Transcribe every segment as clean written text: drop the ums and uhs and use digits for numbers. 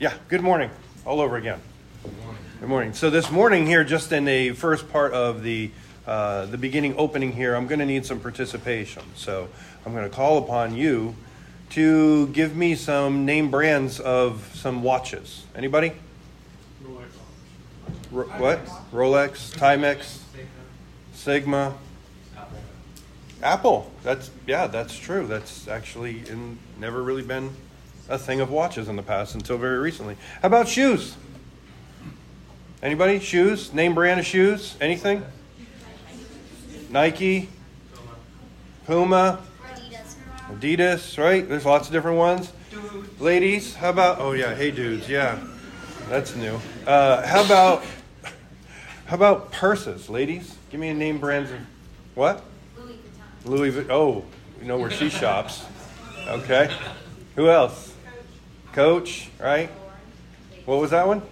Yeah, good morning all over again. Good morning. Good morning. So this morning here, just in the first part of the beginning opening here, I'm going to need some participation. So I'm going to call upon you to give me some name brands of some watches. Anybody? Rolex. What? Rolex, Timex, Sigma. Apple. That's true. That's actually never really been a thing of watches in the past until very recently. How about shoes? Anybody? Shoes? Name brand of shoes? Anything? Nike? Puma? Adidas, right? There's lots of different ones. Dude. Ladies, how about... Oh, yeah. Hey, dudes. Yeah. That's new. How about purses, ladies? Give me a name brand of... What? Louis Vuitton. Oh, you know where she shops. Okay. Who else? Coach, right? What was that one?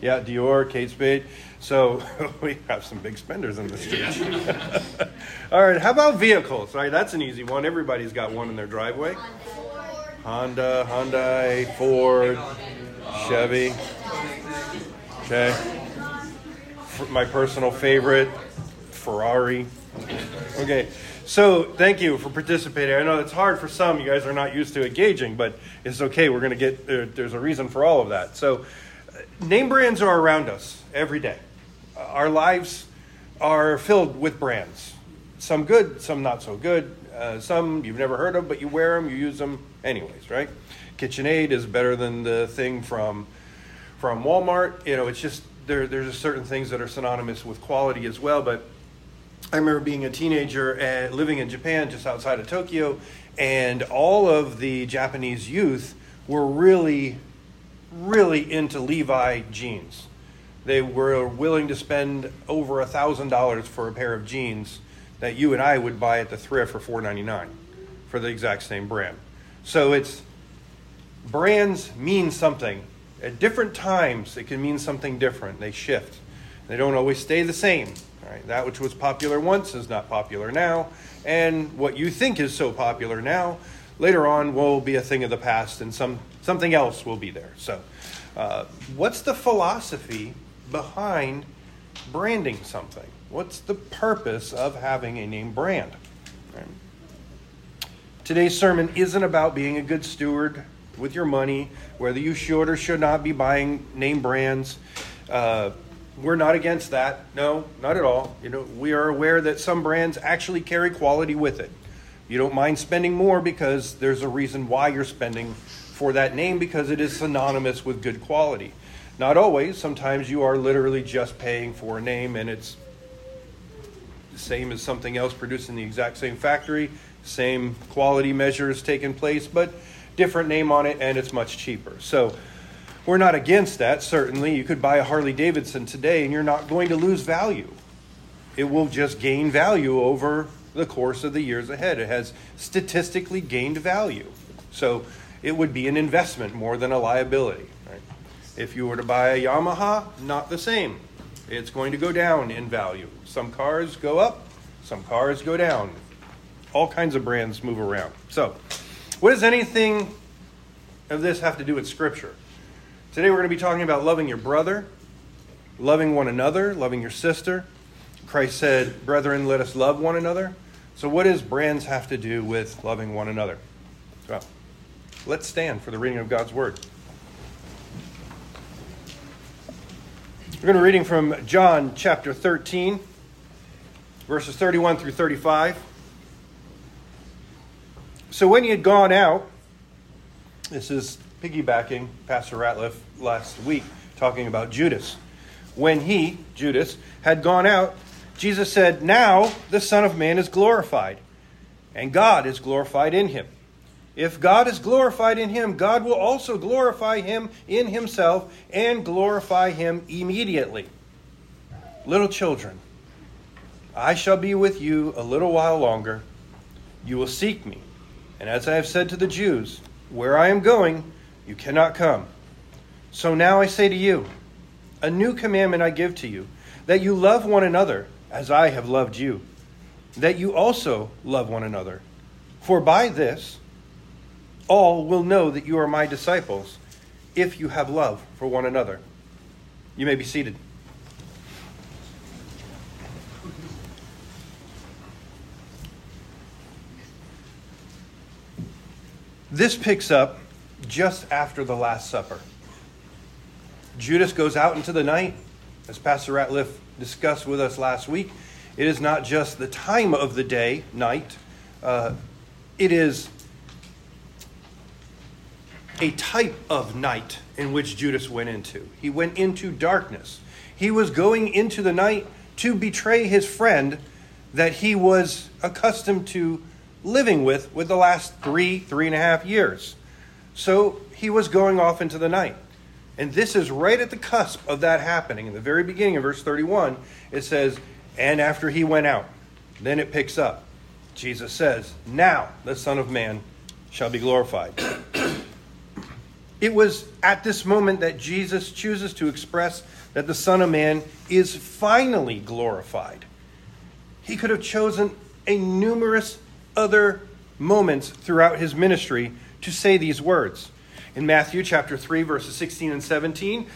Yeah, Dior, Kate Spade. So we have some big spenders in this church. All right, how about vehicles? All right, that's an easy one. Everybody's got one in their driveway. Honda, Hyundai, Ford, Chevy. Okay. My personal favorite, Ferrari. Okay. So thank you for participating. I know it's hard for some. You guys are not used to engaging, but it's okay. We're going to get there. There's a reason for all of that. So name brands are around us every day. Our lives are filled with brands. Some good, some not so good. Some you've never heard of, but you wear them, you use them anyways, right? KitchenAid is better than the thing from Walmart. You know, it's just there's just certain things that are synonymous with quality as well, but I remember being a teenager and living in Japan, just outside of Tokyo, and all of the Japanese youth were really into Levi jeans. They were willing to spend over $1,000 for a pair of jeans that you and I would buy at the thrift for $4.99 for the exact same brand. So it's brands mean something. At different times, it can mean something different. They shift. They don't always stay the same. Right, that which was popular once is not popular now, and what you think is so popular now, later on will be a thing of the past, and something else will be there. So, what's the philosophy behind branding something? What's the purpose of having a name brand? Right. Today's sermon isn't about being a good steward with your money, whether you should or should not be buying name brands. We're not against that. No, not at all. You know, we are aware that some brands actually carry quality with it. You don't mind spending more because there's a reason why you're spending for that name, because it is synonymous with good quality. Not always. Sometimes you are literally just paying for a name and it's the same as something else produced in the exact same factory, same quality measures taking place, but different name on it, and it's much cheaper. So we're not against that, certainly. You could buy a Harley-Davidson today and you're not going to lose value. It will just gain value over the course of the years ahead. It has statistically gained value. So it would be an investment more than a liability. Right? If you were to buy a Yamaha, not the same. It's going to go down in value. Some cars go up, some cars go down. All kinds of brands move around. So what does anything of this have to do with Scripture? Today we're going to be talking about loving your brother, loving one another, loving your sister. Christ said, "Brethren, let us love one another." So what does brands have to do with loving one another? Well, let's stand for the reading of God's Word. We're going to be reading from John chapter 13, verses 31 through 35. So when he had gone out, this is piggybacking Pastor Ratliff last week, talking about Judas. When he, Judas, had gone out, Jesus said, "Now the Son of Man is glorified, and God is glorified in him. If God is glorified in him, God will also glorify him in himself and glorify him immediately. Little children, I shall be with you a little while longer. You will seek me. And as I have said to the Jews, where I am going, you cannot come. So now I say to you, a new commandment I give to you, that you love one another as I have loved you, that you also love one another. For by this, all will know that you are my disciples, if you have love for one another. You may be seated. This picks up just after the Last Supper. Judas goes out into the night, as Pastor Ratliff discussed with us last week. It is not just the time of the day, night. It is a type of night in which Judas went into. He went into darkness. He was going into the night to betray his friend that he was accustomed to living with the last three and a half years. So he was going off into the night. And this is right at the cusp of that happening. In the very beginning of verse 31, it says, and after he went out, then it picks up. Jesus says, now the Son of Man shall be glorified. It was at this moment that Jesus chooses to express that the Son of Man is finally glorified. He could have chosen a numerous other moments throughout his ministry to say these words. In Matthew chapter 3, verses 16 and 17,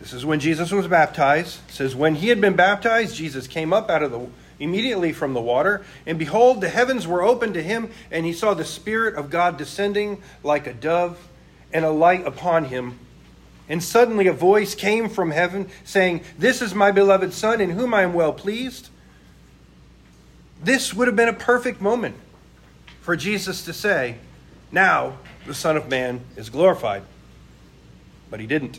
this is when Jesus was baptized. It says, when he had been baptized, Jesus came up immediately from the water, and behold, the heavens were opened to him, and he saw the Spirit of God descending like a dove, and a light upon him. And suddenly a voice came from heaven saying, this is my beloved Son, in whom I am well pleased. This would have been a perfect moment for Jesus to say, now the Son of Man is glorified. But he didn't.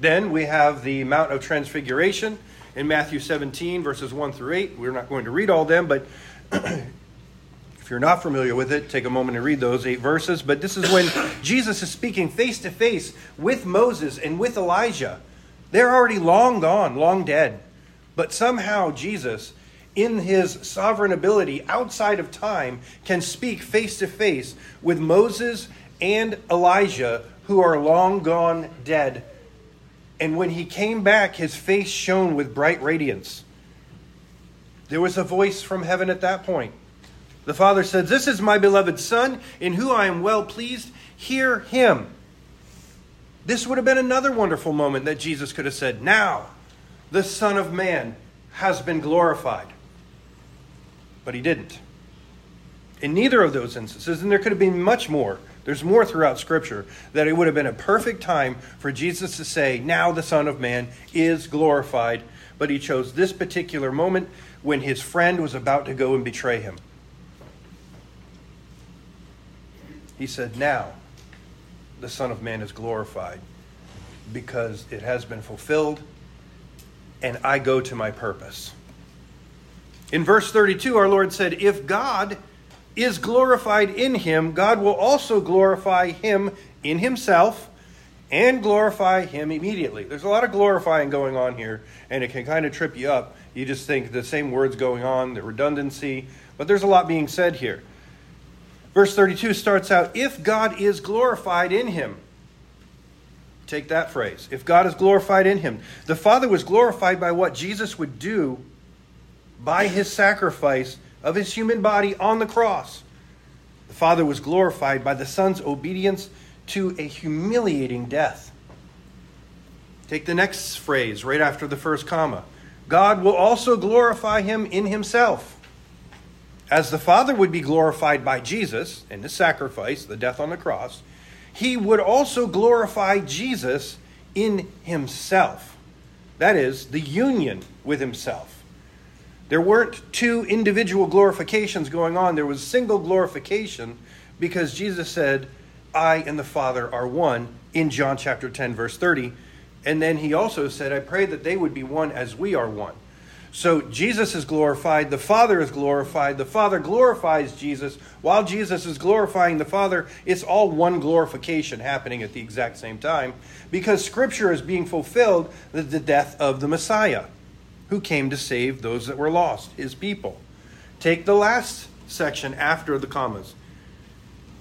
Then we have the Mount of Transfiguration in Matthew 17, verses 1 through 8. We're not going to read all them, but if you're not familiar with it, take a moment and read those 8 verses. But this is when Jesus is speaking face to face with Moses and with Elijah. They're already long gone, long dead. But somehow Jesus, in his sovereign ability outside of time, can speak face to face with Moses and Elijah, who are long gone dead. And when he came back, his face shone with bright radiance. There was a voice from heaven at that point. The Father said, this is my beloved Son, in whom I am well pleased. Hear him. This would have been another wonderful moment that Jesus could have said, now the Son of Man has been glorified. But he didn't. In neither of those instances, and there could have been much more. There's more throughout Scripture, that it would have been a perfect time for Jesus to say, now the Son of Man is glorified. But he chose this particular moment when his friend was about to go and betray him. He said, now the Son of Man is glorified, because it has been fulfilled, and I go to my purpose. In verse 32, our Lord said, if God is glorified in him, God will also glorify him in himself and glorify him immediately. There's a lot of glorifying going on here, and it can kind of trip you up. You just think the same words going on, the redundancy, but there's a lot being said here. Verse 32 starts out, if God is glorified in him. Take that phrase. If God is glorified in him. The Father was glorified by what Jesus would do by his sacrifice of his human body on the cross. The Father was glorified by the Son's obedience to a humiliating death. Take the next phrase right after the first comma. God will also glorify him in himself. As the Father would be glorified by Jesus and his sacrifice, the death on the cross, he would also glorify Jesus in himself. That is, the union with himself. There weren't two individual glorifications going on. There was single glorification, because Jesus said, I and the Father are one, in John chapter 10, verse 30. And then he also said, I pray that they would be one as we are one. So Jesus is glorified, the Father is glorified, the Father glorifies Jesus. While Jesus is glorifying the Father, it's all one glorification happening at the exact same time, because Scripture is being fulfilled with the death of the Messiah, who came to save those that were lost, his people. Take the last section after the commas.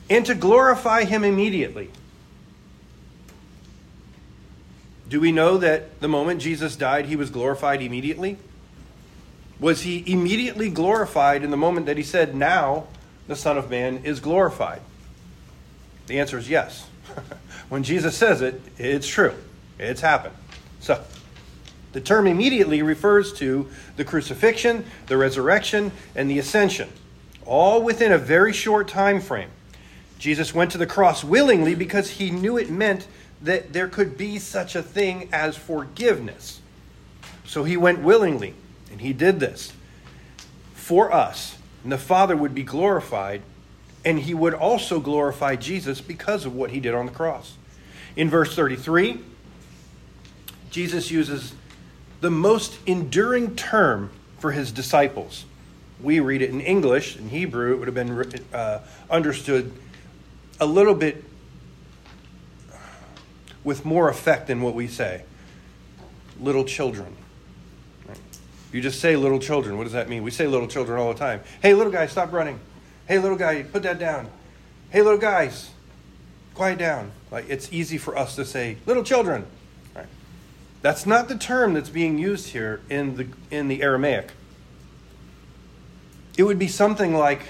And to glorify him immediately. Do we know that the moment Jesus died, he was glorified immediately? Was he immediately glorified in the moment that he said, now the Son of Man is glorified? The answer is yes. When Jesus says it, it's true. It's happened. So the term immediately refers to the crucifixion, the resurrection, and the ascension, all within a very short time frame. Jesus went to the cross willingly because he knew it meant that there could be such a thing as forgiveness. So he went willingly, and he did this for us. And the Father would be glorified, and he would also glorify Jesus because of what he did on the cross. In verse 33, Jesus uses the most enduring term for his disciples. We read it in English. In Hebrew, it would have been understood a little bit with more effect than what we say. Little children. Right? You just say little children. What does that mean? We say little children all the time. Hey, little guy, stop running. Hey, little guy, put that down. Hey, little guys, quiet down. Like, it's easy for us to say little children. Right? That's not the term that's being used here in the Aramaic. It would be something like,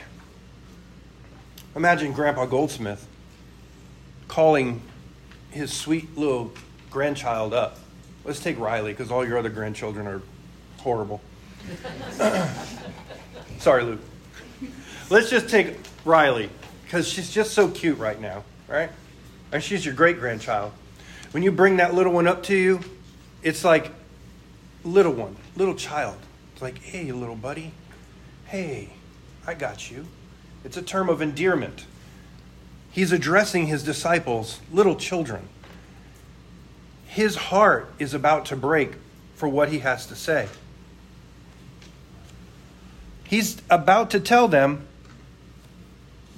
imagine Grandpa Goldsmith calling his sweet little grandchild up. Let's take Riley, because all your other grandchildren are horrible. Sorry, Luke. Let's just take Riley, because she's just so cute right now, right? And she's your great-grandchild. When you bring that little one up to you, it's like little one, little child. It's like, hey, little buddy. Hey, I got you. It's a term of endearment. He's addressing his disciples, little children. His heart is about to break for what he has to say. He's about to tell them,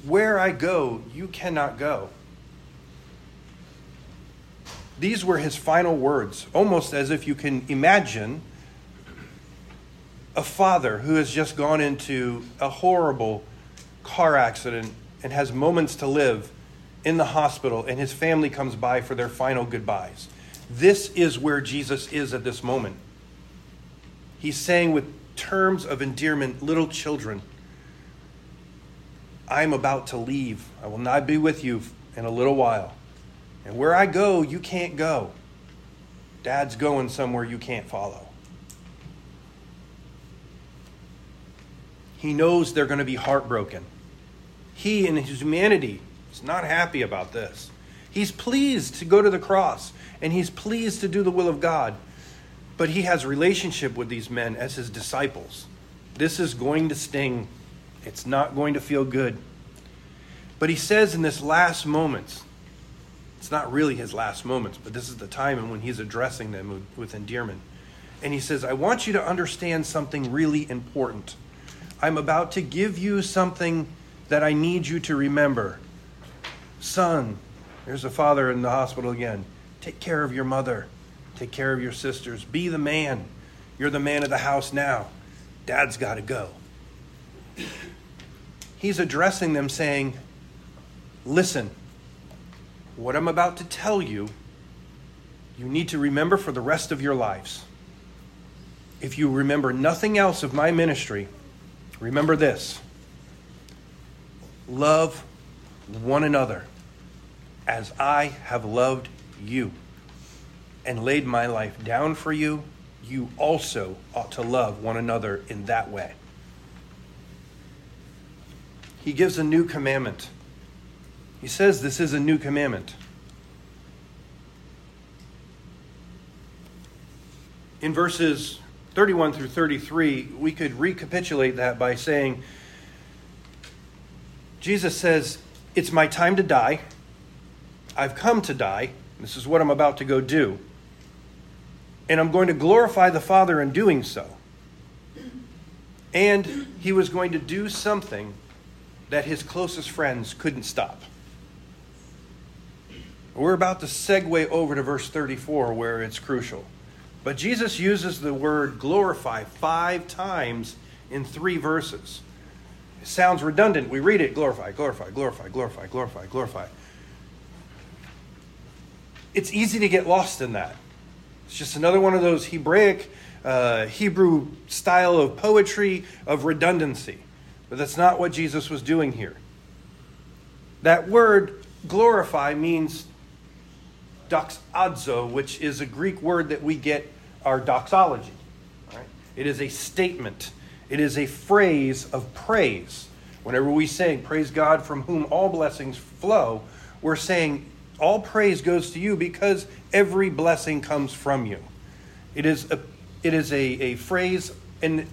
where I go, you cannot go. These were his final words, almost as if you can imagine a father who has just gone into a horrible car accident and has moments to live in the hospital, and his family comes by for their final goodbyes. This is where Jesus is at this moment. He's saying with terms of endearment, little children, I'm about to leave. I will not be with you in a little while. And where I go, you can't go. Dad's going somewhere you can't follow. He knows they're going to be heartbroken. He, in his humanity, is not happy about this. He's pleased to go to the cross, and he's pleased to do the will of God. But he has relationship with these men as his disciples. This is going to sting. It's not going to feel good. But he says in this last moments, it's not really his last moments, but this is the time when he's addressing them with endearment. And he says, I want you to understand something really important. I'm about to give you something that I need you to remember. Son, there's a father in the hospital again. Take care of your mother. Take care of your sisters. Be the man. You're the man of the house now. Dad's got to go. He's addressing them saying, listen, what I'm about to tell you, you need to remember for the rest of your lives. If you remember nothing else of my ministry, remember this. Love one another as I have loved you and laid my life down for you. You also ought to love one another in that way. He gives a new commandment. He says this is a new commandment. In verses 31 through 33, we could recapitulate that by saying, Jesus says, it's my time to die. I've come to die. This is what I'm about to go do. And I'm going to glorify the Father in doing so. And he was going to do something that his closest friends couldn't stop. We're about to segue over to verse 34 where it's crucial. But Jesus uses the word glorify 5 times in 3 verses. It sounds redundant. We read it, glorify, glorify, glorify, glorify, glorify, glorify. It's easy to get lost in that. It's just another one of those Hebraic, Hebrew style of poetry of redundancy. But that's not what Jesus was doing here. That word glorify means doxazo, which is a Greek word that we get our doxology. Right? It is a statement. It is a phrase of praise. Whenever we say, praise God from whom all blessings flow, we're saying all praise goes to you because every blessing comes from you. It is a phrase, and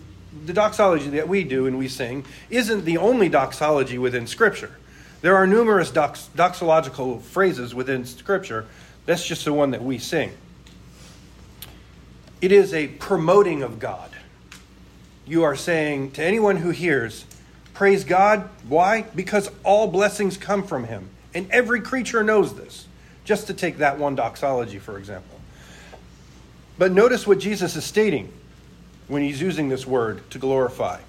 the doxology that we do and we sing isn't the only doxology within Scripture. There are numerous doxological phrases within Scripture. That's just the one that we sing. It is a promoting of God. You are saying to anyone who hears, praise God. Why? Because all blessings come from him. And every creature knows this. Just to take that one doxology, for example. But notice what Jesus is stating when he's using this word to glorify.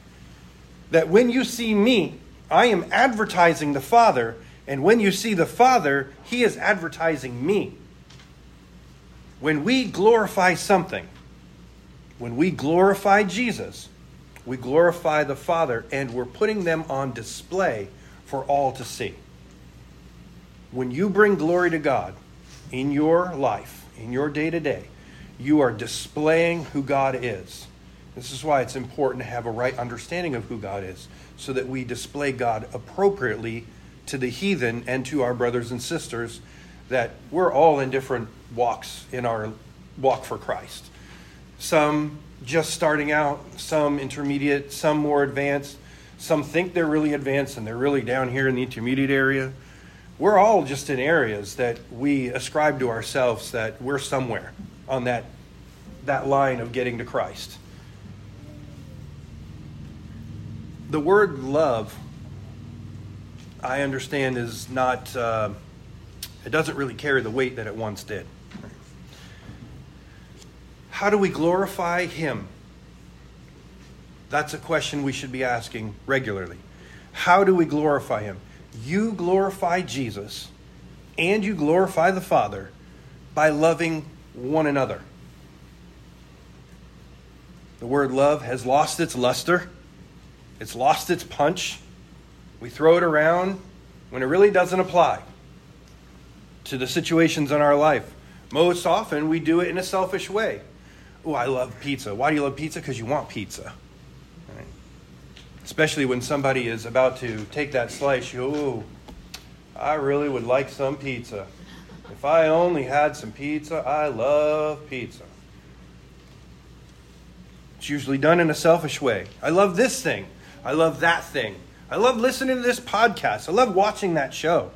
That when you see me, I am advertising the Father. And when you see the Father, he is advertising me. When we glorify something, when we glorify Jesus, we glorify the Father, and we're putting them on display for all to see. When you bring glory to God in your life, in your day-to-day, you are displaying who God is. This is why it's important to have a right understanding of who God is, so that we display God appropriately to the heathen and to our brothers and sisters, that we're all in different walks in our walk for Christ. Some just starting out, some intermediate, some more advanced. Some think they're really advanced and they're really down here in the intermediate area. We're all just in areas that we ascribe to ourselves that we're somewhere on that line of getting to Christ. The word love, I understand, is not, it doesn't really carry the weight that it once did. How do we glorify him? That's a question we should be asking regularly. How do we glorify him? You glorify Jesus and you glorify the Father by loving one another. The word love has lost its luster. It's lost its punch. We throw it around when it really doesn't apply to the situations in our life. Most often we do it in a selfish way. Oh, I love pizza. Why do you love pizza? Because you want pizza. Right? Especially when somebody is about to take that slice, you go, oh, I really would like some pizza. If I only had some pizza, I love pizza. It's usually done in a selfish way. I love this thing. I love that thing. I love listening to this podcast. I love watching that show.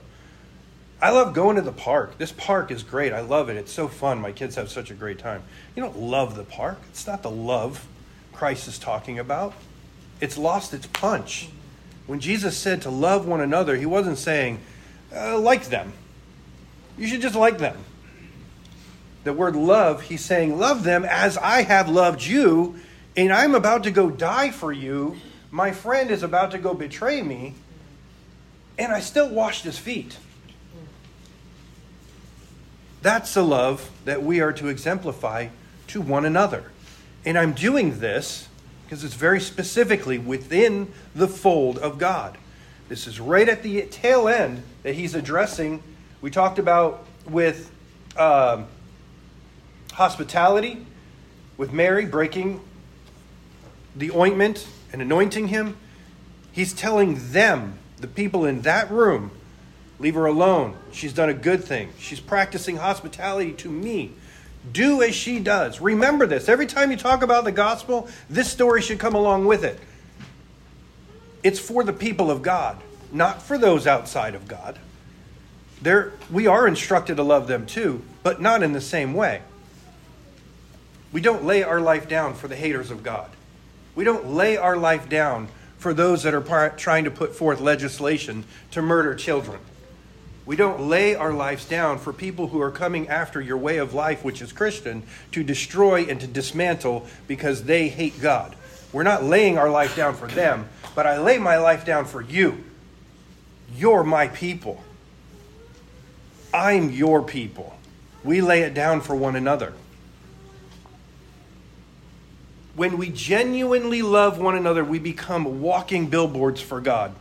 I love going to the park. This park is great. I love it. It's so fun. My kids have such a great time. You don't love the park. It's not the love Christ is talking about. It's lost its punch. When Jesus said to love one another, he wasn't saying, like them. You should just like them. The word love, he's saying, love them as I have loved you, and I'm about to go die for you. My friend is about to go betray me, and I still washed his feet. That's the love that we are to exemplify to one another. And I'm doing this because it's very specifically within the fold of God. This is right at the tail end that he's addressing. We talked about with hospitality, with Mary breaking the ointment and anointing him. He's telling them, the people in that room, leave her alone. She's done a good thing. She's practicing hospitality to me. Do as she does. Remember this. Every time you talk about the gospel, this story should come along with it. It's for the people of God, not for those outside of God. We are instructed to love them too, but not in the same way. We don't lay our life down for the haters of God. We don't lay our life down for those that are trying to put forth legislation to murder children. We don't lay our lives down for people who are coming after your way of life, which is Christian, to destroy and to dismantle because they hate God. We're not laying our life down for them, but I lay my life down for you. You're my people. I'm your people. We lay it down for one another. When we genuinely love one another, we become walking billboards for God.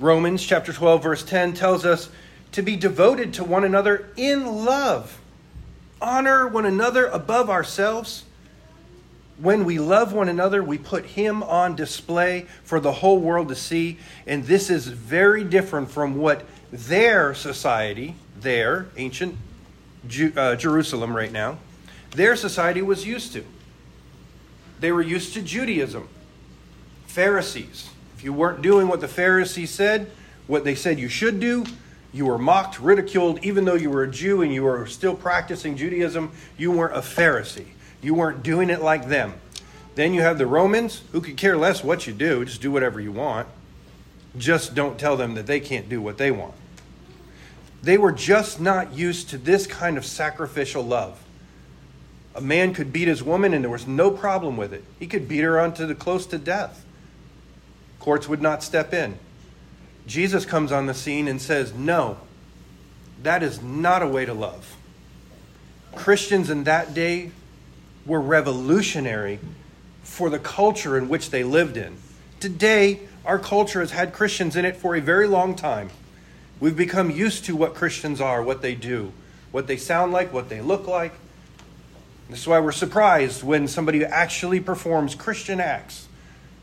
Romans chapter 12, verse 10 tells us to be devoted to one another in love. Honor one another above ourselves. When we love one another, we put him on display for the whole world to see. And this is very different from what their society, their ancient Jerusalem right now, their society was used to. They were used to Judaism, Pharisees. If you weren't doing what the Pharisees said, what they said you should do, you were mocked, ridiculed. Even though you were a Jew and you were still practicing Judaism, you weren't a Pharisee. You weren't doing it like them. Then you have the Romans, who could care less what you do. Just do whatever you want. Just don't tell them that they can't do what they want. They were just not used to this kind of sacrificial love. A man could beat his woman and there was no problem with it. He could beat her onto the close to death. Courts would not step in. Jesus comes on the scene and says, no, that is not a way to love. Christians in that day were revolutionary for the culture in which they lived in. Today, our culture has had Christians in it for a very long time. We've become used to what Christians are, what they do, what they sound like, what they look like. That's why we're surprised when somebody actually performs Christian acts,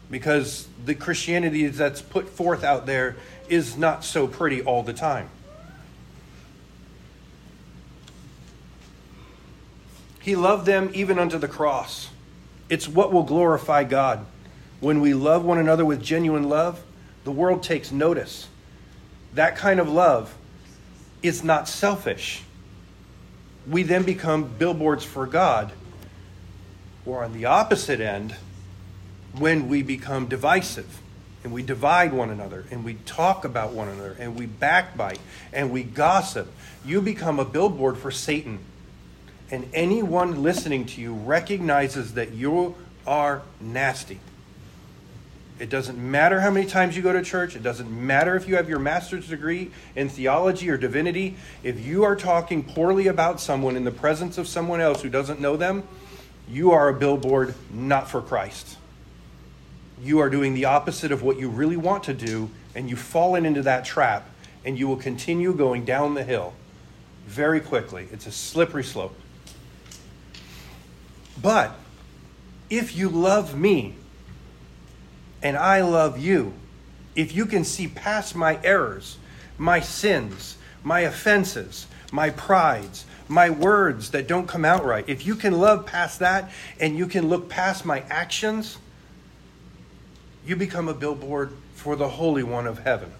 because the Christianity that's put forth out there is not so pretty all the time. He loved them even unto the cross. It's what will glorify God. When we love one another with genuine love, the world takes notice. That kind of love is not selfish. We then become billboards for God. Or on the opposite end, when we become divisive and we divide one another and we talk about one another and we backbite and we gossip, you become a billboard for Satan. And anyone listening to you recognizes that you are nasty. It doesn't matter how many times you go to church. It doesn't matter if you have your master's degree in theology or divinity. If you are talking poorly about someone in the presence of someone else who doesn't know them, you are a billboard not for Christ. You are doing the opposite of what you really want to do, and you've fallen into that trap, and you will continue going down the hill very quickly. It's a slippery slope. But if you love me and I love you, if you can see past my errors, my sins, my offenses, my prides, my words that don't come out right, if you can love past that and you can look past my actions, you become a billboard for the Holy One of Heaven.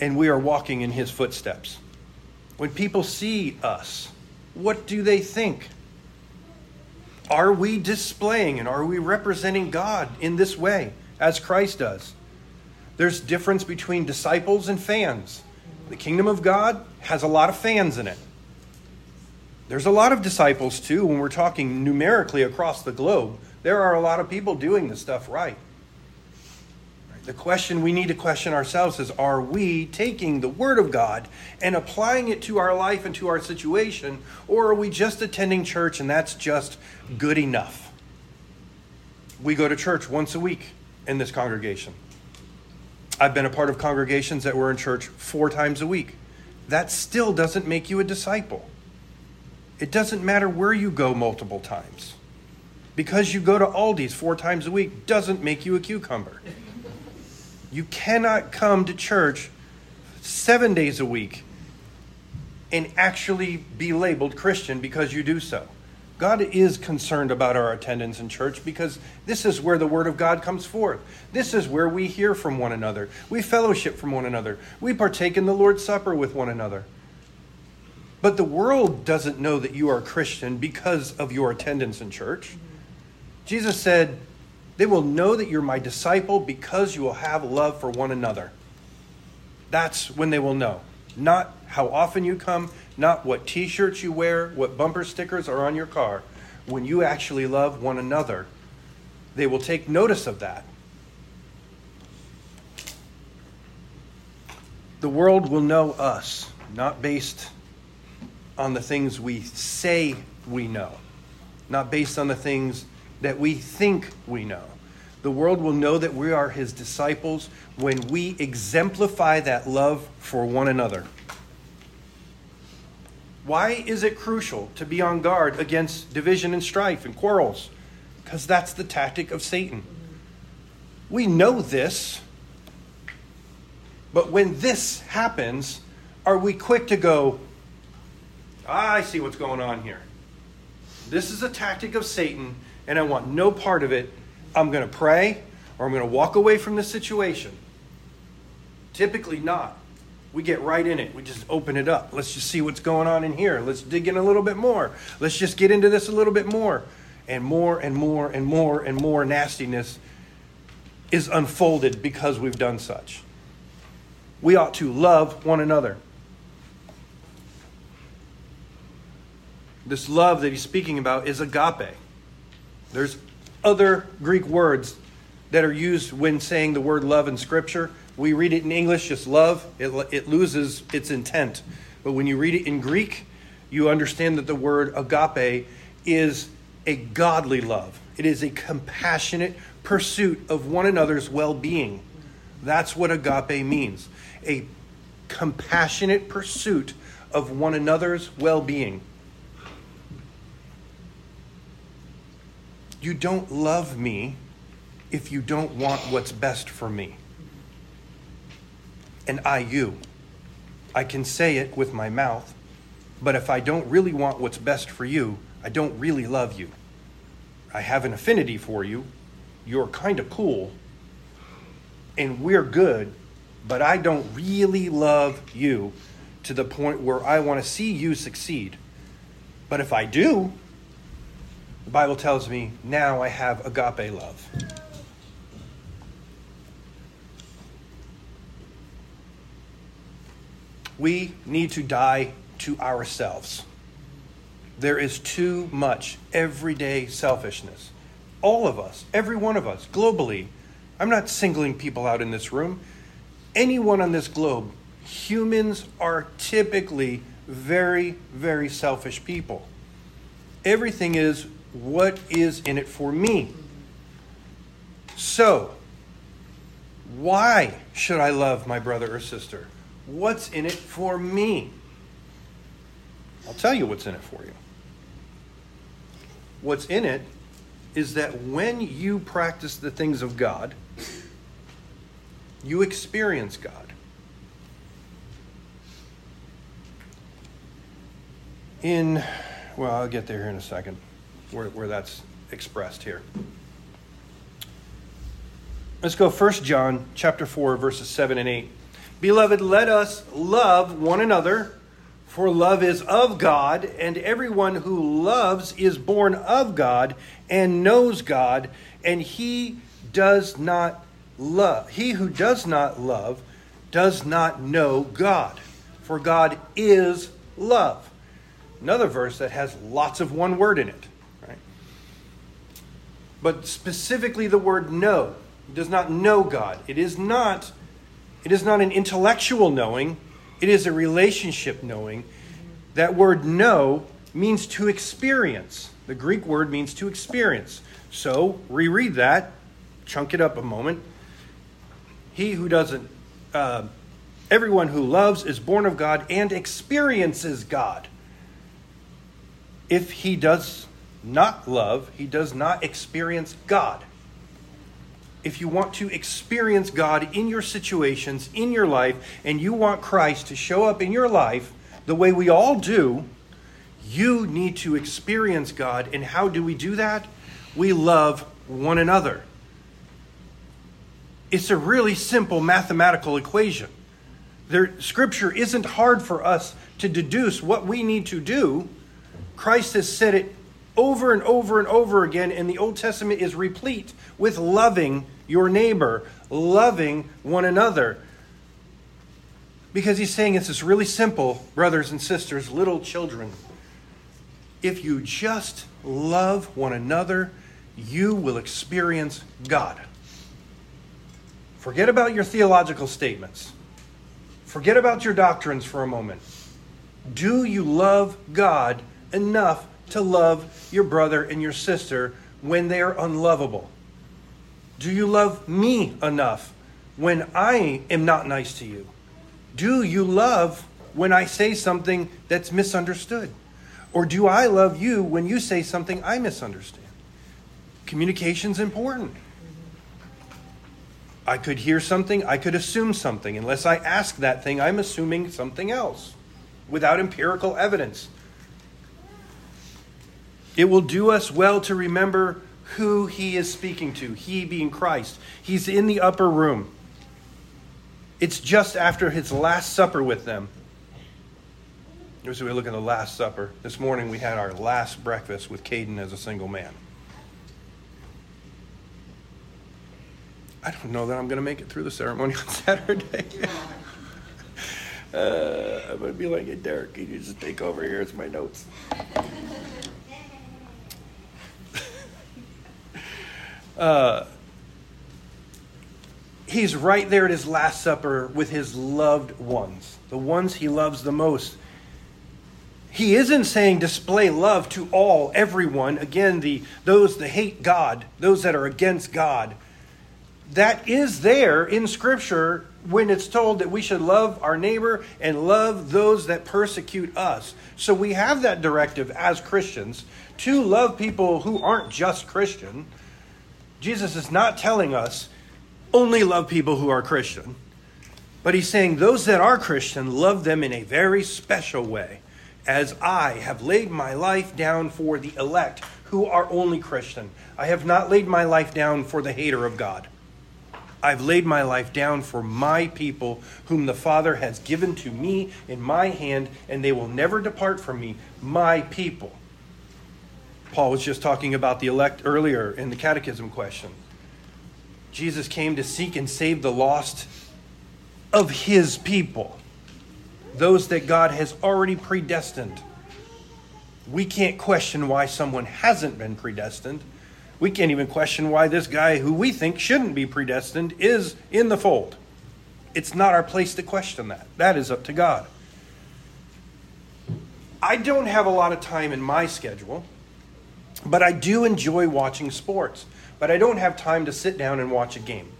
And we are walking in his footsteps. When people see us, what do they think? Are we displaying and are we representing God in this way as Christ does? There's difference between disciples and fans. The kingdom of God has a lot of fans in it. There's a lot of disciples too. When we're talking numerically across the globe, there are a lot of people doing this stuff right. The question we need to question ourselves is, are we taking the Word of God and applying it to our life and to our situation, or are we just attending church and that's just good enough? We go to church once a week in this congregation. I've been a part of congregations that were in church 4 times a week. That still doesn't make you a disciple. It doesn't matter where you go multiple times. Because you go to Aldi's 4 times a week doesn't make you a cucumber. You cannot come to church 7 days a week and actually be labeled Christian because you do so. God is concerned about our attendance in church because this is where the Word of God comes forth. This is where we hear from one another. We fellowship from one another. We partake in the Lord's Supper with one another. But the world doesn't know that you are a Christian because of your attendance in church. Jesus said, they will know that you're my disciple because you will have love for one another. That's when they will know. Not how often you come, not what t-shirts you wear, what bumper stickers are on your car. When you actually love one another, they will take notice of that. The world will know us, not based on the things we say we know, not based on the things that we think we know, The world will know that we are his disciples when we exemplify that love for one another. Why is it crucial to be on guard against division and strife and quarrels? Because that's the tactic of Satan. We know this, but when this happens, are we quick to go, I see what's going on here. This is a tactic of Satan, and I want no part of it. I'm going to pray, or I'm going to walk away from the situation. Typically not. We get right in it. We just open it up. Let's just see what's going on in here. Let's dig in a little bit more. Let's just get into this a little bit more. And more and more and more and more nastiness is unfolded because we've done such. We ought to love one another. This love that he's speaking about is agape. There's other Greek words that are used when saying the word love in Scripture. We read it in English, just love. It loses its intent. But when you read it in Greek, you understand that the word agape is a godly love. It is a compassionate pursuit of one another's well-being. That's what agape means. A compassionate pursuit of one another's well-being. You don't love me if you don't want what's best for me. And you. I can say it with my mouth, but if I don't really want what's best for you, I don't really love you. I have an affinity for you. You're kind of cool, and we're good, but I don't really love you to the point where I want to see you succeed. But if I do, the Bible tells me, now I have agape love. We need to die to ourselves. There is too much everyday selfishness. All of us, every one of us, globally. I'm not singling people out in this room. Anyone on this globe, humans are typically very, very selfish people. Everything is, what is in it for me? So, why should I love my brother or sister? What's in it for me? I'll tell you what's in it for you. What's in it is that when you practice the things of God, you experience God. I'll get there here in a second. Where that's expressed here. Let's go 1 John chapter 4, verses 7 and 8. Beloved, let us love one another, for love is of God, and everyone who loves is born of God and knows God, and he does not love. He who does not love does not know God, for God is love. Another verse that has lots of one word in it. But specifically the word know. It does not know God. It is not an intellectual knowing. It is a relationship knowing. That word know means to experience. The Greek word means to experience. So reread that. Chunk it up a moment. Everyone who loves is born of God and experiences God. If he does not love, he does not experience God. If you want to experience God in your situations, in your life, and you want Christ to show up in your life the way we all do, you need to experience God. And how do we do that? We love one another. It's a really simple mathematical equation. Scripture isn't hard for us to deduce what we need to do. Christ has said it over and over and over again, and the Old Testament is replete with loving your neighbor, loving one another. Because he's saying it's really simple, brothers and sisters, little children. If you just love one another, you will experience God. Forget about your theological statements. Forget about your doctrines for a moment. Do you love God enough to love your brother and your sister when they are unlovable? Do you love me enough when I am not nice to you? Do you love when I say something that's misunderstood? Or do I love you when you say something I misunderstand? Communication's important. I could hear something, I could assume something. Unless I ask that thing, I'm assuming something else without empirical evidence. It will do us well to remember who he is speaking to, he being Christ. He's in the upper room. It's just after his last supper with them. So we look at the last supper. This morning we had our last breakfast with Caden as a single man. I don't know that I'm going to make it through the ceremony on Saturday. I'm going to be like, hey, Derek, can you just take over here? It's my notes. He's right there at his last supper with his loved ones, the ones he loves the most. He isn't saying display love to all, everyone. Again, those that hate God, those that are against God. That is there in Scripture when it's told that we should love our neighbor and love those that persecute us. So we have that directive as Christians to love people who aren't just Christian. Jesus is not telling us only love people who are Christian, but he's saying those that are Christian, love them in a very special way, as I have laid my life down for the elect who are only Christian. I have not laid my life down for the hater of God. I've laid my life down for my people whom the Father has given to me in my hand, and they will never depart from me, my people. Paul was just talking about the elect earlier in the catechism question. Jesus came to seek and save the lost of his people, those that God has already predestined. We can't question why someone hasn't been predestined. We can't even question why this guy who we think shouldn't be predestined is in the fold. It's not our place to question that. That is up to God. I don't have a lot of time in my schedule, but I do enjoy watching sports. But I don't have time to sit down and watch a game.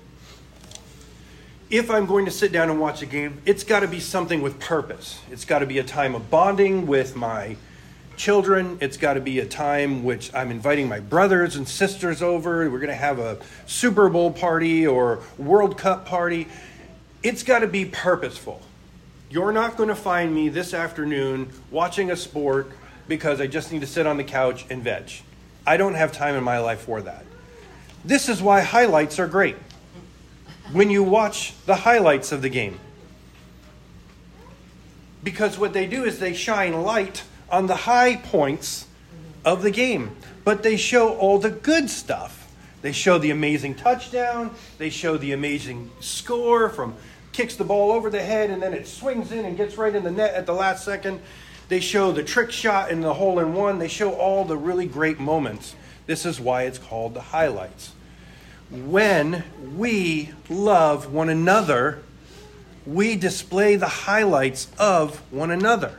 If I'm going to sit down and watch a game, it's got to be something with purpose. It's got to be a time of bonding with my children. It's got to be a time which I'm inviting my brothers and sisters over. We're going to have a Super Bowl party or World Cup party. It's got to be purposeful. You're not going to find me this afternoon watching a sport because I just need to sit on the couch and veg. I don't have time in my life for that. This is why highlights are great. When you watch the highlights of the game. Because what they do is they shine light on the high points of the game. But they show all the good stuff. They show the amazing touchdown. They show the amazing score from kicks the ball over the head and then it swings in and gets right in the net at the last second. They show the trick shot and the hole-in-one. They show all the really great moments. This is why it's called the highlights. When we love one another, we display the highlights of one another.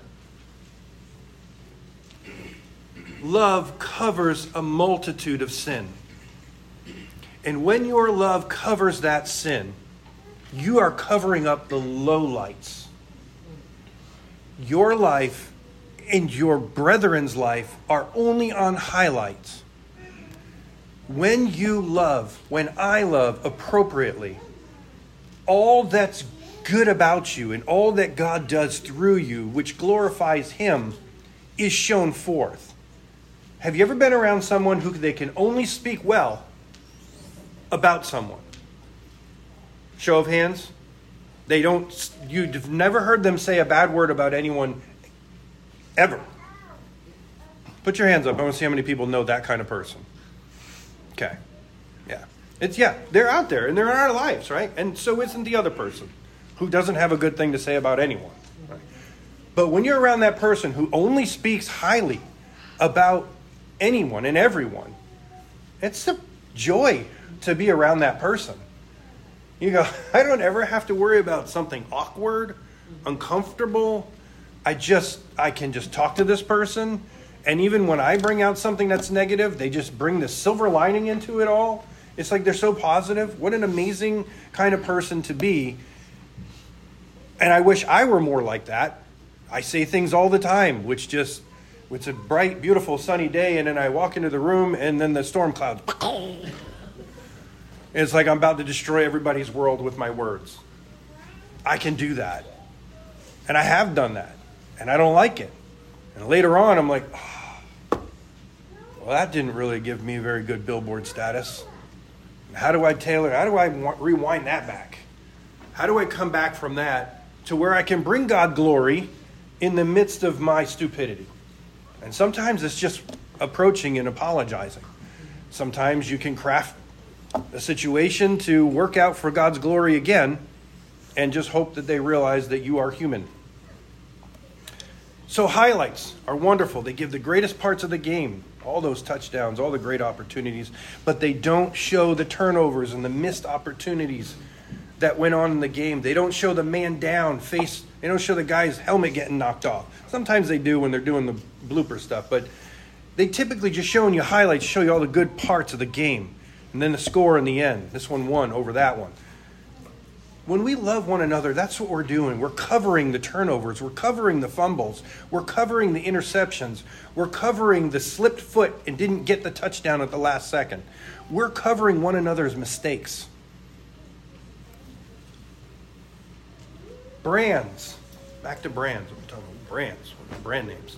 Love covers a multitude of sin. And when your love covers that sin, you are covering up the lowlights. Your life and your brethren's life are only on highlights. When you love, when I love appropriately, all that's good about you and all that God does through you, which glorifies him, is shown forth. Have you ever been around someone who they can only speak well about someone? Show of hands. They don't. You've never heard them say a bad word about anyone ever. Put your hands up. I want to see how many people know that kind of person. Okay. Yeah. They're out there and they're in our lives, right? And so isn't the other person who doesn't have a good thing to say about anyone. Right? But when you're around that person who only speaks highly about anyone and everyone, it's a joy to be around that person. You go, I don't ever have to worry about something awkward, uncomfortable. I can just talk to this person. And even when I bring out something that's negative, they just bring the silver lining into it all. It's like they're so positive. What an amazing kind of person to be. And I wish I were more like that. I say things all the time, which just, it's a bright, beautiful, sunny day, and then I walk into the room, and then the storm clouds. It's like I'm about to destroy everybody's world with my words. I can do that. And I have done that. And I don't like it. And later on, I'm like, oh, well, that didn't really give me very good billboard status. How do I tailor? How do I rewind that back? How do I come back from that to where I can bring God glory in the midst of my stupidity? And sometimes it's just approaching and apologizing. Sometimes you can craft a situation to work out for God's glory again and just hope that they realize that you are human. So highlights are wonderful. They give the greatest parts of the game, all those touchdowns, all the great opportunities, but they don't show the turnovers and the missed opportunities that went on in the game. They don't show the man down face. They don't show the guy's helmet getting knocked off. Sometimes they do when they're doing the blooper stuff, but they typically just showing you highlights, show you all the good parts of the game, and then the score in the end. This one won over that one. When we love one another, that's what we're doing. We're covering the turnovers. We're covering the fumbles. We're covering the interceptions. We're covering the slipped foot and didn't get the touchdown at the last second. We're covering one another's mistakes. Brands. Back to brands. We're talking about brands. Brand names.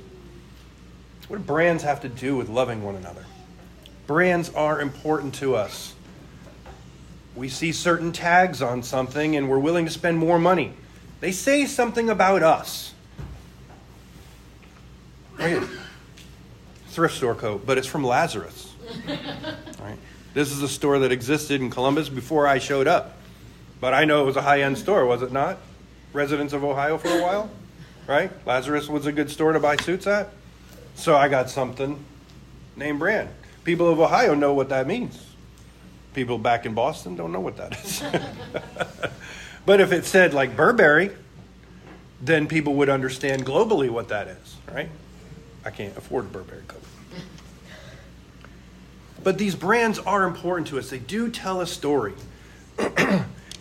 What do brands have to do with loving one another? Brands are important to us. We see certain tags on something and we're willing to spend more money. They say something about us. Right. Thrift store coat, but it's from Lazarus. Right. This is a store that existed in Columbus before I showed up. But I know it was a high-end store, was it not? Residents of Ohio for a while, right? Lazarus was a good store to buy suits at. So I got something name brand. People of Ohio know what that means. People back in Boston don't know what that is. But if it said like Burberry, then people would understand globally what that is, right? I can't afford a Burberry coat. But these brands are important to us. They do tell a story.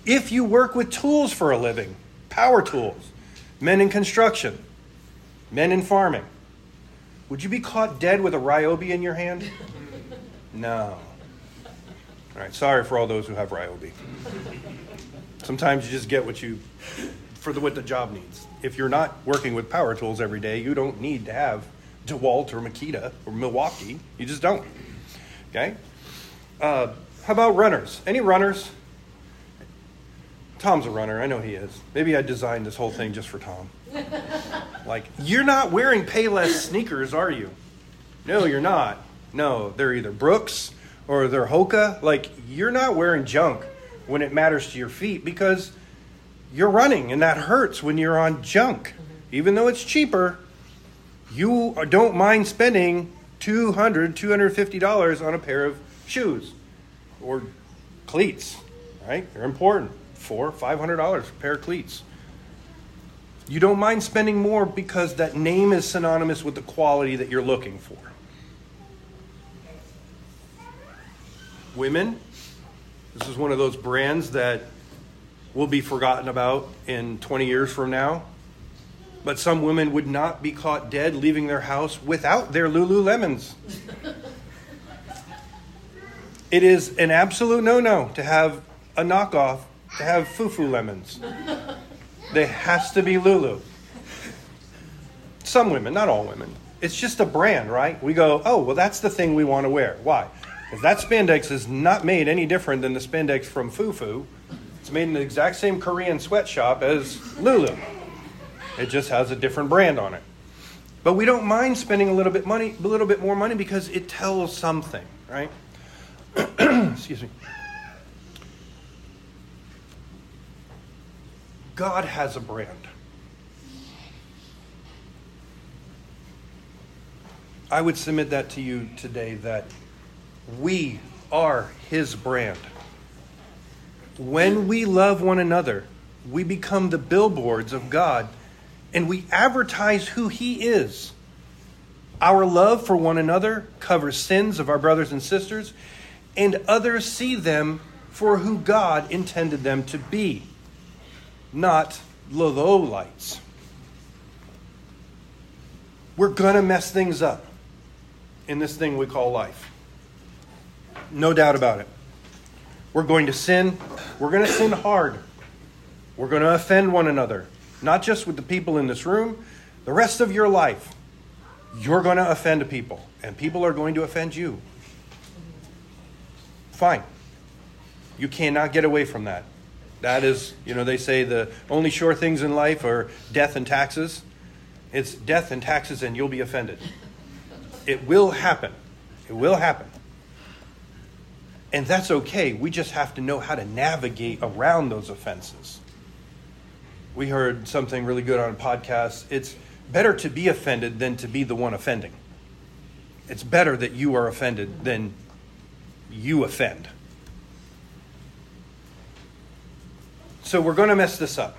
If you work with tools for a living, power tools, men in construction, men in farming, would you be caught dead with a Ryobi in your hand? No. All right, sorry for all those who have Ryobi. Sometimes you just get what the job needs. If you're not working with power tools every day, you don't need to have DeWalt or Makita or Milwaukee. You just don't. Okay? How about runners? Any runners? Tom's a runner. I know he is. Maybe I designed this whole thing just for Tom. Like, you're not wearing Payless sneakers, are you? No, you're not. No, they're either Brooks or they're Hoka. Like, you're not wearing junk when it matters to your feet because you're running, and that hurts when you're on junk. Even though it's cheaper, you don't mind spending $200, $250 on a pair of shoes or cleats, right? They're important. $400, $500 for a pair of cleats. You don't mind spending more because that name is synonymous with the quality that you're looking for. Women, this is one of those brands that will be forgotten about in 20 years from now. But some women would not be caught dead leaving their house without their Lululemons. It is an absolute no-no to have a knockoff, to have fufu lemons. They has to be Lulu. Some women, not all women. It's just a brand, right? We go, oh, well, that's the thing we want to wear. Why? Because that spandex is not made any different than the spandex from Fufu. It's made in the exact same Korean sweatshop as Lulu. It just has a different brand on it. But we don't mind spending a little bit more money because it tells something, right? Excuse me. God has a brand. I would submit that to you today that we are his brand. When we love one another, we become the billboards of God and we advertise who he is. Our love for one another covers sins of our brothers and sisters and others see them for who God intended them to be, not lowlights. We're going to mess things up in this thing we call life. No doubt about it. We're going to sin. We're going to sin hard. We're going to offend one another. Not just with the people in this room. The rest of your life, you're going to offend people. And people are going to offend you. Fine. You cannot get away from that. That is, they say the only sure things in life are death and taxes. It's death and taxes and you'll be offended. It will happen. It will happen. And that's okay. We just have to know how to navigate around those offenses. We heard something really good on a podcast. It's better to be offended than to be the one offending. It's better that you are offended than you offend. So we're going to mess this up.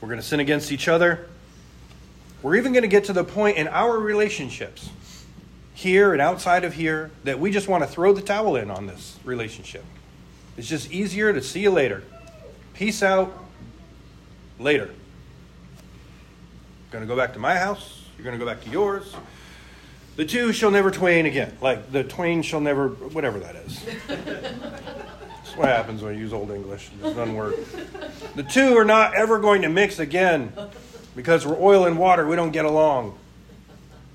We're going to sin against each other. We're even going to get to the point in our relationships, here and outside of here, that we just want to throw the towel in on this relationship. It's just easier to see you later. Peace out. Later. I'm going to go back to my house. You're going to go back to yours. The two shall never twain again. Like the twain shall never, whatever that is. That's what happens when you use Old English. It doesn't work. The two are not ever going to mix again. Because we're oil and water, we don't get along.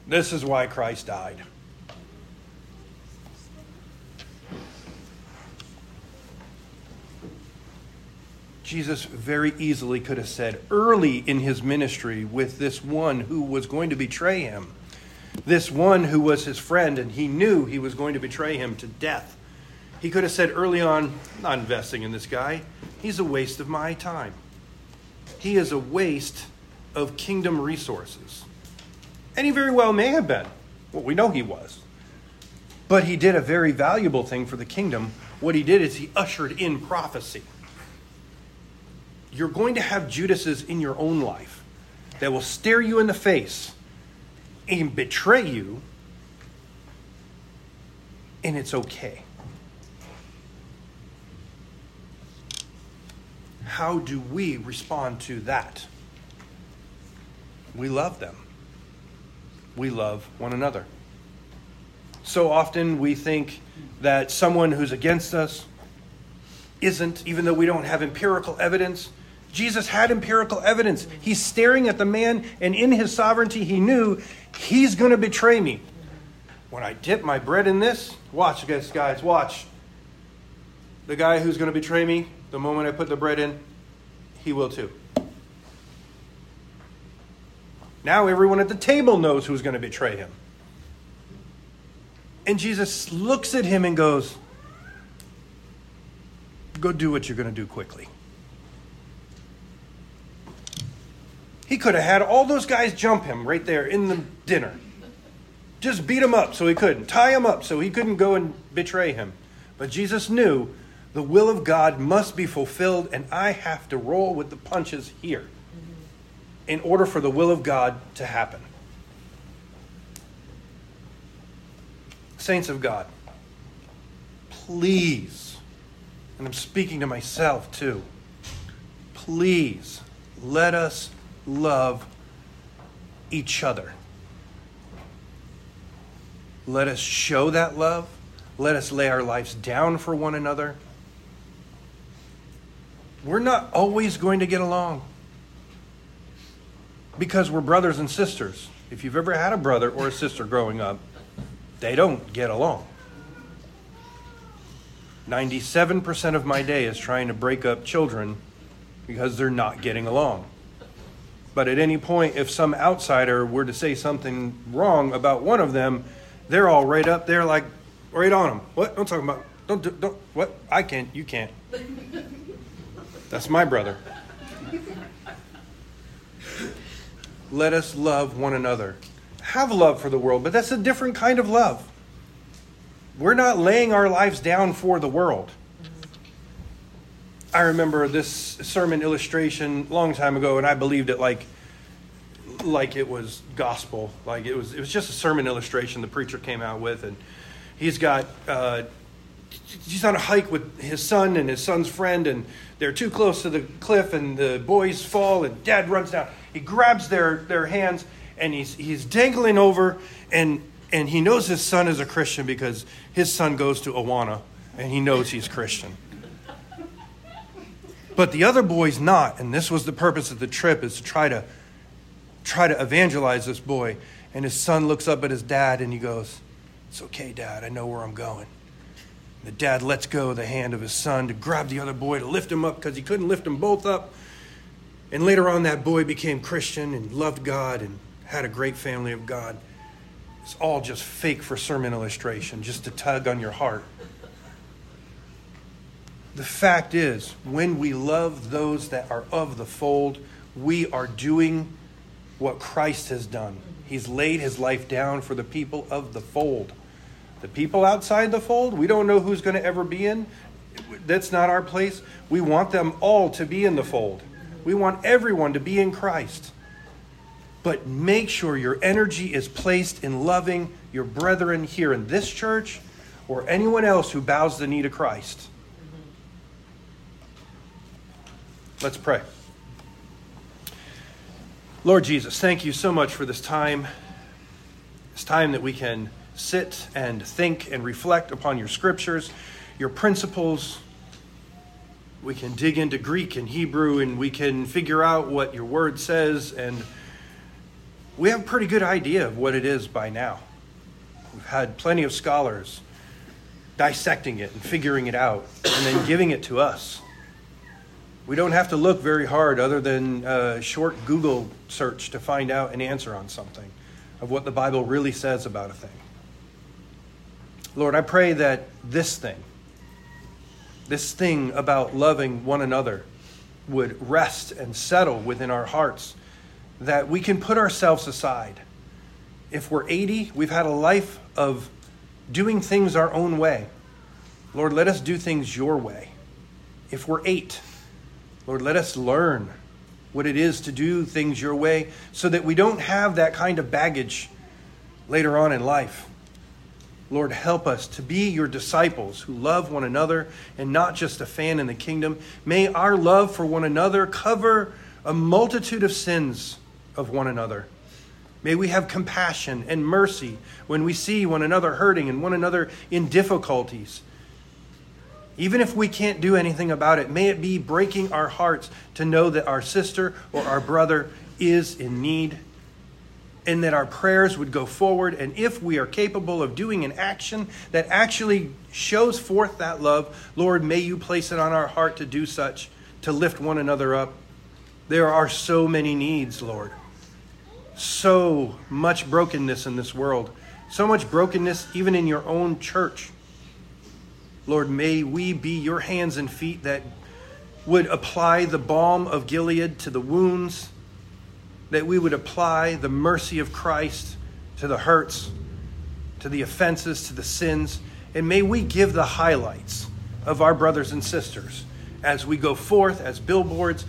This is why Christ died. Jesus very easily could have said early in his ministry with this one who was going to betray him, this one who was his friend, and he knew he was going to betray him to death. He could have said early on, I'm not investing in this guy. He's a waste of my time. He is a waste of kingdom resources. And he very well may have been. Well, we know he was. But he did a very valuable thing for the kingdom. What he did is he ushered in prophecy. You're going to have Judases in your own life that will stare you in the face and betray you. And it's okay. How do we respond to that? We love them. We love one another. So often we think that someone who's against us isn't, even though we don't have empirical evidence. Jesus had empirical evidence. He's staring at the man, and in his sovereignty, he knew he's going to betray me. When I dip my bread in this, watch this, guys, watch. The guy who's going to betray me, the moment I put the bread in, he will too. Now everyone at the table knows who's going to betray him. And Jesus looks at him and goes, go do what you're going to do quickly. He could have had all those guys jump him right there in the dinner. Just beat him up so he couldn't. Tie him up so he couldn't go and betray him. But Jesus knew the will of God must be fulfilled, and I have to roll with the punches here in order for the will of God to happen. Saints of God, please, and I'm speaking to myself too, please let us love each other. Let us show that love. Let us lay our lives down for one another. We're not always going to get along. Because we're brothers and sisters. If you've ever had a brother or a sister growing up, they don't get along. 97% of my day is trying to break up children because they're not getting along. But at any point, if some outsider were to say something wrong about one of them, they're all right up there like, right on them. What? Don't talk about, don't, what? I can't, you can't. That's my brother. Let us love one another. Have love for the world, but that's a different kind of love. We're not laying our lives down for the world. I remember this sermon illustration a long time ago, and I believed it like it was gospel. Like it was just a sermon illustration the preacher came out with, and he's got he's on a hike with his son and his son's friend, and they're too close to the cliff, and the boys fall, and Dad runs down. He grabs their hands, and he's dangling over, and he knows his son is a Christian because his son goes to Awana, and he knows he's Christian. But the other boy's not, and this was the purpose of the trip, is to try to evangelize this boy. And his son looks up at his dad, and he goes, "It's okay, Dad, I know where I'm going." The dad lets go of the hand of his son to grab the other boy, to lift him up, because he couldn't lift them both up. And later on, that boy became Christian and loved God and had a great family of God. It's all just fake for sermon illustration, just to tug on your heart. The fact is, when we love those that are of the fold, we are doing what Christ has done. He's laid his life down for the people of the fold. The people outside the fold, we don't know who's going to ever be in. That's not our place. We want them all to be in the fold. We want everyone to be in Christ. But make sure your energy is placed in loving your brethren here in this church or anyone else who bows the knee to Christ. Let's pray. Lord Jesus, thank you so much for this time. It's time that we can sit and think and reflect upon your scriptures, your principles. We can dig into Greek and Hebrew, and we can figure out what your word says. And we have a pretty good idea of what it is by now. We've had plenty of scholars dissecting it and figuring it out and then giving it to us. We don't have to look very hard other than a short Google search to find out an answer on something of what the Bible really says about a thing. Lord, I pray that this thing about loving one another would rest and settle within our hearts, that we can put ourselves aside. If we're 80, we've had a life of doing things our own way. Lord, let us do things your way. If we're 8, Lord, let us learn what it is to do things your way so that we don't have that kind of baggage later on in life. Lord, help us to be your disciples who love one another and not just a fan in the kingdom. May our love for one another cover a multitude of sins of one another. May we have compassion and mercy when we see one another hurting and one another in difficulties. Even if we can't do anything about it, may it be breaking our hearts to know that our sister or our brother is in need, and that our prayers would go forward. And if we are capable of doing an action that actually shows forth that love, Lord, may you place it on our heart to do such, to lift one another up. There are so many needs, Lord. So much brokenness in this world. So much brokenness even in your own church. Lord, may we be your hands and feet that would apply the balm of Gilead to the wounds, that we would apply the mercy of Christ to the hurts, to the offenses, to the sins. And may we give the highlights of our brothers and sisters as we go forth as billboards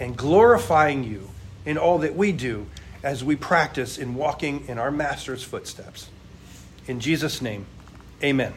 and glorifying you in all that we do as we practice in walking in our Master's footsteps. In Jesus' name, amen.